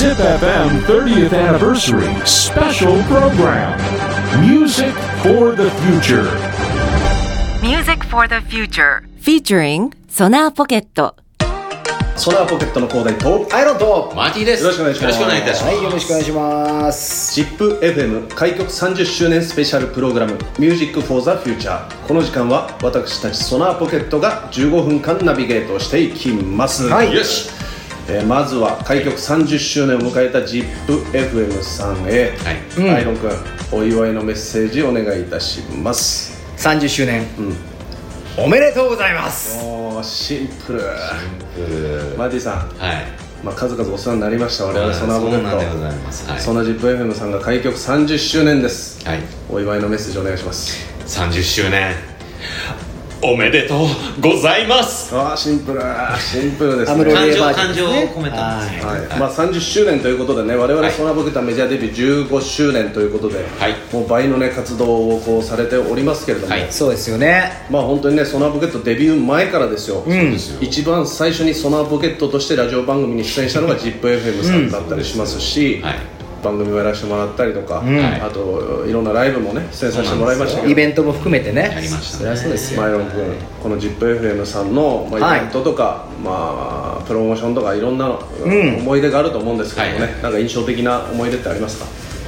ZIP-FM 30th Anniversary Special Program Music for the Future Music for the Future Featuring Sonar Pocketソナーポケットの広大とアイロンとマーティーです。よろしくお願いします。よろしくお願いします。 ZIP-FM 開局30周年スペシャルプログラム Music for the Future。 この時間は私たちソナーポケットが15分間ナビゲートしていきます。はい、よし。まずは開局30周年を迎えた ZIP-FM さんへ、はいアイロン君お祝いのメッセージお願いいたします。30周年、おめでとうございます。シンプルマーティさん、数々お世話になりました。我々ソナーポケット、ソナー ZIP-FM さんが開局30周年です、お祝いのメッセージお願いします。30周年おめでとうございます。シンプルですね。感情を込めたんですね。30周年ということでね、我々ソナーポケットはメジャーデビュー15周年ということで、もう倍の、活動をこうされておりますけれども、そうですよね。本当にね、ソナーポケットデビュー前からですよ。一番最初にソナーポケットとしてラジオ番組に出演したのが ZIP-FM さんだったりしますし、番組をやらせてもらったりとか、あといろんなライブもね出演させてもらいましたけど、イベントも含めてねやりましたね。そうですよ。マイロン君、この ZIP-FM さんのイベントとか、プロモーションとかいろんな思い出があると思うんですけどね、なんか印象的な思い出ってありますか？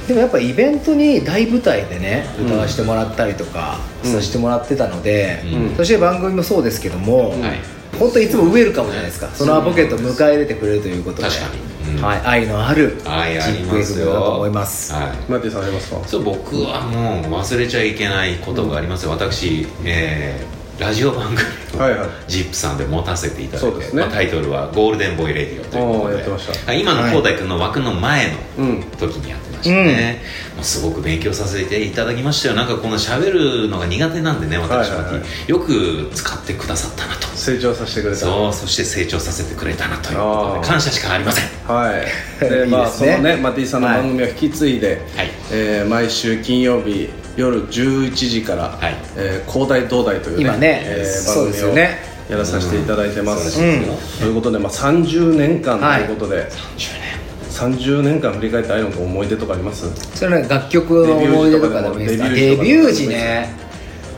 でもやっぱイベントに大舞台でね歌わせてもらったりとかさせてもらってたので、そして番組もそうですけども、本当にいつもウェルカムじゃないですか。ソナーポケットを迎え入れてくれるということで、確かに愛のあるZIP-FMだと思います。マーティさんありますか？僕はもう忘れちゃいけないことがあります。私、ラジオ番組を ZIP さんで持たせていただいて、タイトルはゴールデンボーイレディオということでやってました。今の広大君の枠の前の時にやってましたね。すごく勉強させていただきましたよ。なんかこの喋るのが苦手なんでね、私はよく使ってくださったなと、成長させてくれた、そして成長させてくれたなということで感謝しかありません。でそのねマティさんの番組を引き継いで、毎週金曜日夜11時から、広大東大というね今ね、番組をやらさせていただいてますし、ということで、30年間ということで、30年間振り返ってアイロンの思い出とかあります？それは楽曲の思い出とかでもいいですか？デビュー時ね、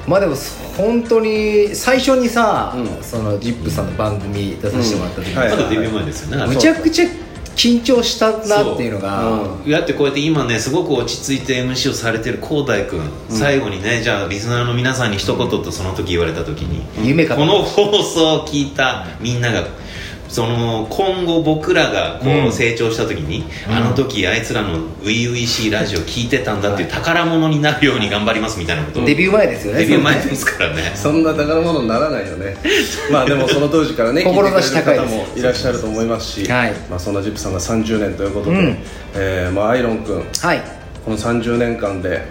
でも本当に最初にさ、その ZIP さんの番組出させてもらった時に、デビュー前ですよね、むちゃくちゃ緊張したなっていうのが、だってこうやって今ねすごく落ち着いて MC をされてる広大君、最後にね、じゃあリスナーの皆さんに一言とその時言われた時に、この放送を聞いたみんながその今後僕らがこう成長した時に、あの時あいつらの初々しいラジオ聞いてたんだっていう宝物になるように頑張りますみたいなことを、デビュー前ですよね。デビュー前ですからね。そんな宝物にならないよね。でもその当時からね聞いてくれる方もいらっしゃると思いますし、そんな ZIP さんが30年ということで、アイロン君、この30年間で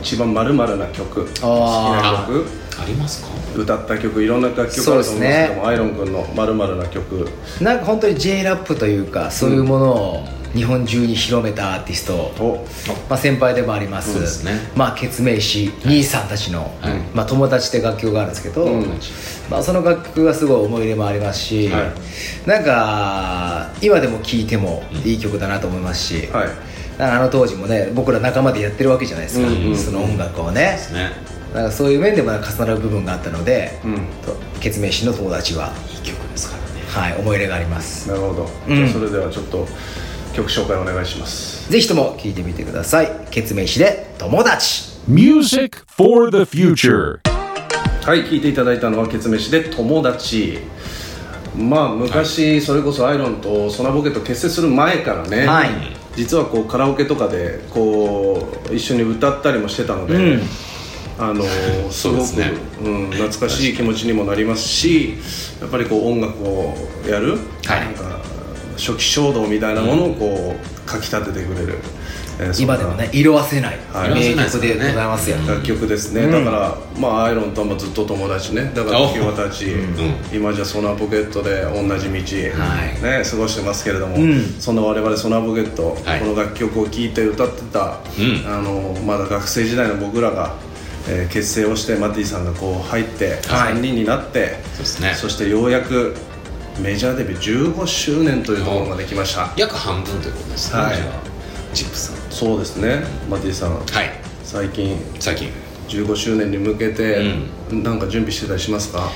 一番丸々な曲、好きな曲ありますか？歌った曲、いろんな楽曲あると思うんですけども、アイロン君のまるまるな曲、なんか本当に J ラップというかそういうものを日本中に広めたアーティスト、先輩でもありますケツメイシ兄さんたちの友達って楽曲があるんですけど、その楽曲がすごい思い入れもありますし、なんか今でも聴いてもいい曲だなと思いますし、あの当時もね僕ら仲間でやってるわけじゃないですか、その音楽をね。なんかそういう面でも重なる部分があったので、ケツメイシの友達はいい曲ですからね、思い入れがあります。なるほど。じゃあそれではちょっと曲紹介お願いします。ぜひとも聴いてみてください。ケツメイシで友達。 Music for the Future。 聴いていただいたのはケツメイシで友達。昔それこそアイロンとソナーポケット結成する前からね、実はこうカラオケとかでこう一緒に歌ったりもしてたので、すごく懐かしい気持ちにもなりますし、やっぱりこう音楽をやる、なんか初期衝動みたいなものをこうかきたててくれる、今でもね色褪せない名曲でございますよ。楽曲ですね。だからアイロンとはずっと友達ね。だから時はたち今じゃソナーポケットで同じ道ね過ごしてますけれども、そんな我々ソナーポケットこの楽曲を聴いて歌ってたまだ学生時代の僕らが結成をして、マティさんがこう入って3人になって、そしてようやくメジャーデビュー15周年というところまで来ました。約半分ということですね、はい、ジップさん、そうですね、マティさん、はい、最近15周年に向けて何か準備してたりしますか？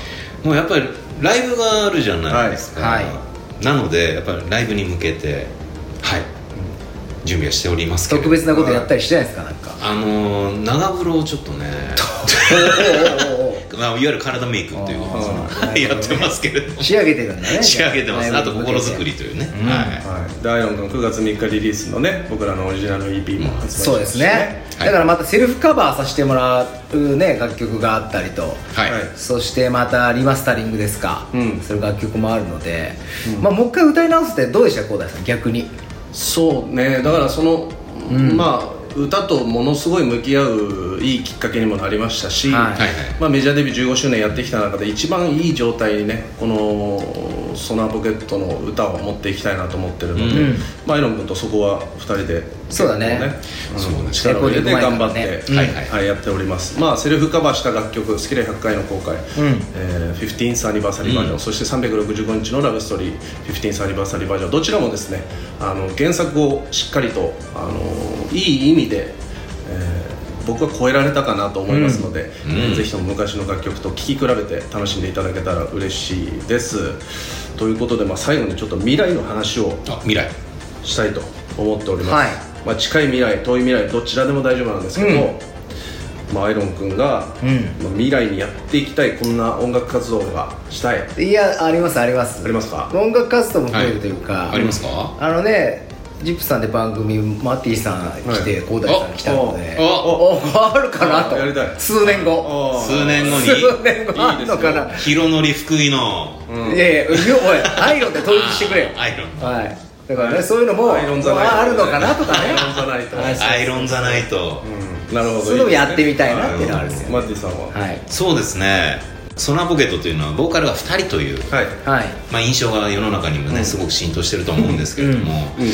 もうやっぱりライブがあるじゃないですか、はいはい、なのでやっぱりライブに向けて、はい、準備はしておりますけど、特別なことやったりしてないですか？なんか長風呂をちょっとねまあ、いわゆる体メイクということでやってますけれども、仕上げてるんだね。仕上げてます。あと心作りというね、うん、はい、ダイオンの9月3日リリースのね、僕らのオリジナル EP も発売しました、ね、そうですね、はい、だからまたセルフカバーさせてもらう、ね、楽曲があったりと、はい、そしてまたリマスタリングですか、うん、そういう楽曲もあるので、うん、まあ、もう一回歌い直すってどうでしたか、香西さん、逆に。そうね、だからその、うん、まあ歌とものすごい向き合ういいきっかけにもなりましたし、はいはいはい、まあ、メジャーデビュー15周年やってきた中で一番いい状態にね、このソナーポケットの歌を持っていきたいなと思ってるので、うん、まあ、エロン君とそこは2人で、ね、そうだね、うん、力を入れて頑張って、ね、はいはいはい、やっております、まあ、セルフカバーした楽曲「好きで100回の公開」15th アニバーサリーバージョン、うん、そして365日のラブストーリー 15th アニバーサリーバージョン、どちらもですね、原作をしっかりといい意味で、僕は超えられたかなと思いますので、うんうん、ぜひとも昔の楽曲と聴き比べて楽しんでいただけたら嬉しいですということで、まあ、最後にちょっと未来の話をしたいと思っております、はい、まあ、近い未来遠い未来どちらでも大丈夫なんですけど、うん、まあ、アイロン君が、うん、まあ、未来にやっていきたいこんな音楽活動がしたい。いや、あります、あります、ありますか？音楽活動も増えるというか、はい、ありますか？ね、ジップさんで番組、マティさん来て、香西さん来たので、あるかなと、やりたい、数年後に数年後あるのかな。広のり福井の、うん、いやいや、おい、アイロンで統一してくれよ、アイロン、はい、だからね、はい、そういうのもアイロンザナイト、あるのかなとかね、アイロンザナイト、なるほど、そういうのもやってみたいなっていうのはあるんですよね。マティさんは、はい、そうですね、ソナーポケットというのはボーカルが2人という、はい、まあ、印象が世の中にもね、うん、すごく浸透してると思うんですけれども、うんうん、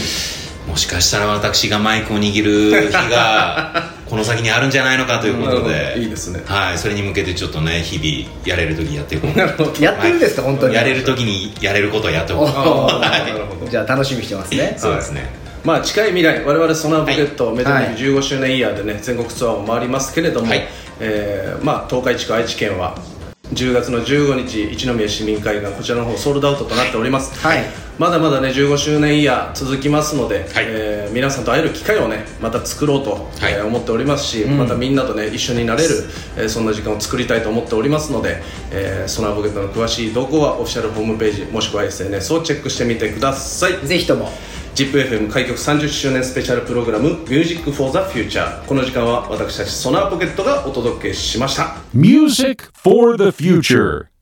もしかしたら私がマイクを握る日がこの先にあるんじゃないのかということで、いいですね、はい、それに向けてちょっとね、日々やれる時やっていこう。やってるんですか、本当にやれる時にやれることをやっておこうはい、じゃあ楽しみにしてますねそうですね、はい、まあ、近い未来、我々ソナーポケット、メジャーデビュー15周年イヤーでね、全国ツアーを回りますけれども、はい、まあ、東海地区、愛知県は10月の15日一宮市民会がこちらの方ソールドアウトとなっております、はい、まだまだね15周年イヤー続きますので、はい、皆さんと会える機会をねまた作ろうと、はい、思っておりますし、うん、またみんなとね一緒になれる、そんな時間を作りたいと思っておりますので、ソナーポケットの詳しい動向はオフィシャルホームページもしくは SNS をチェックしてみてください。ぜひともZIP-FM 開局30周年スペシャルプログラム MUSIC FOR THE FUTURE、 この時間は私たちソナーポケットがお届けしました。 MUSIC FOR THE FUTURE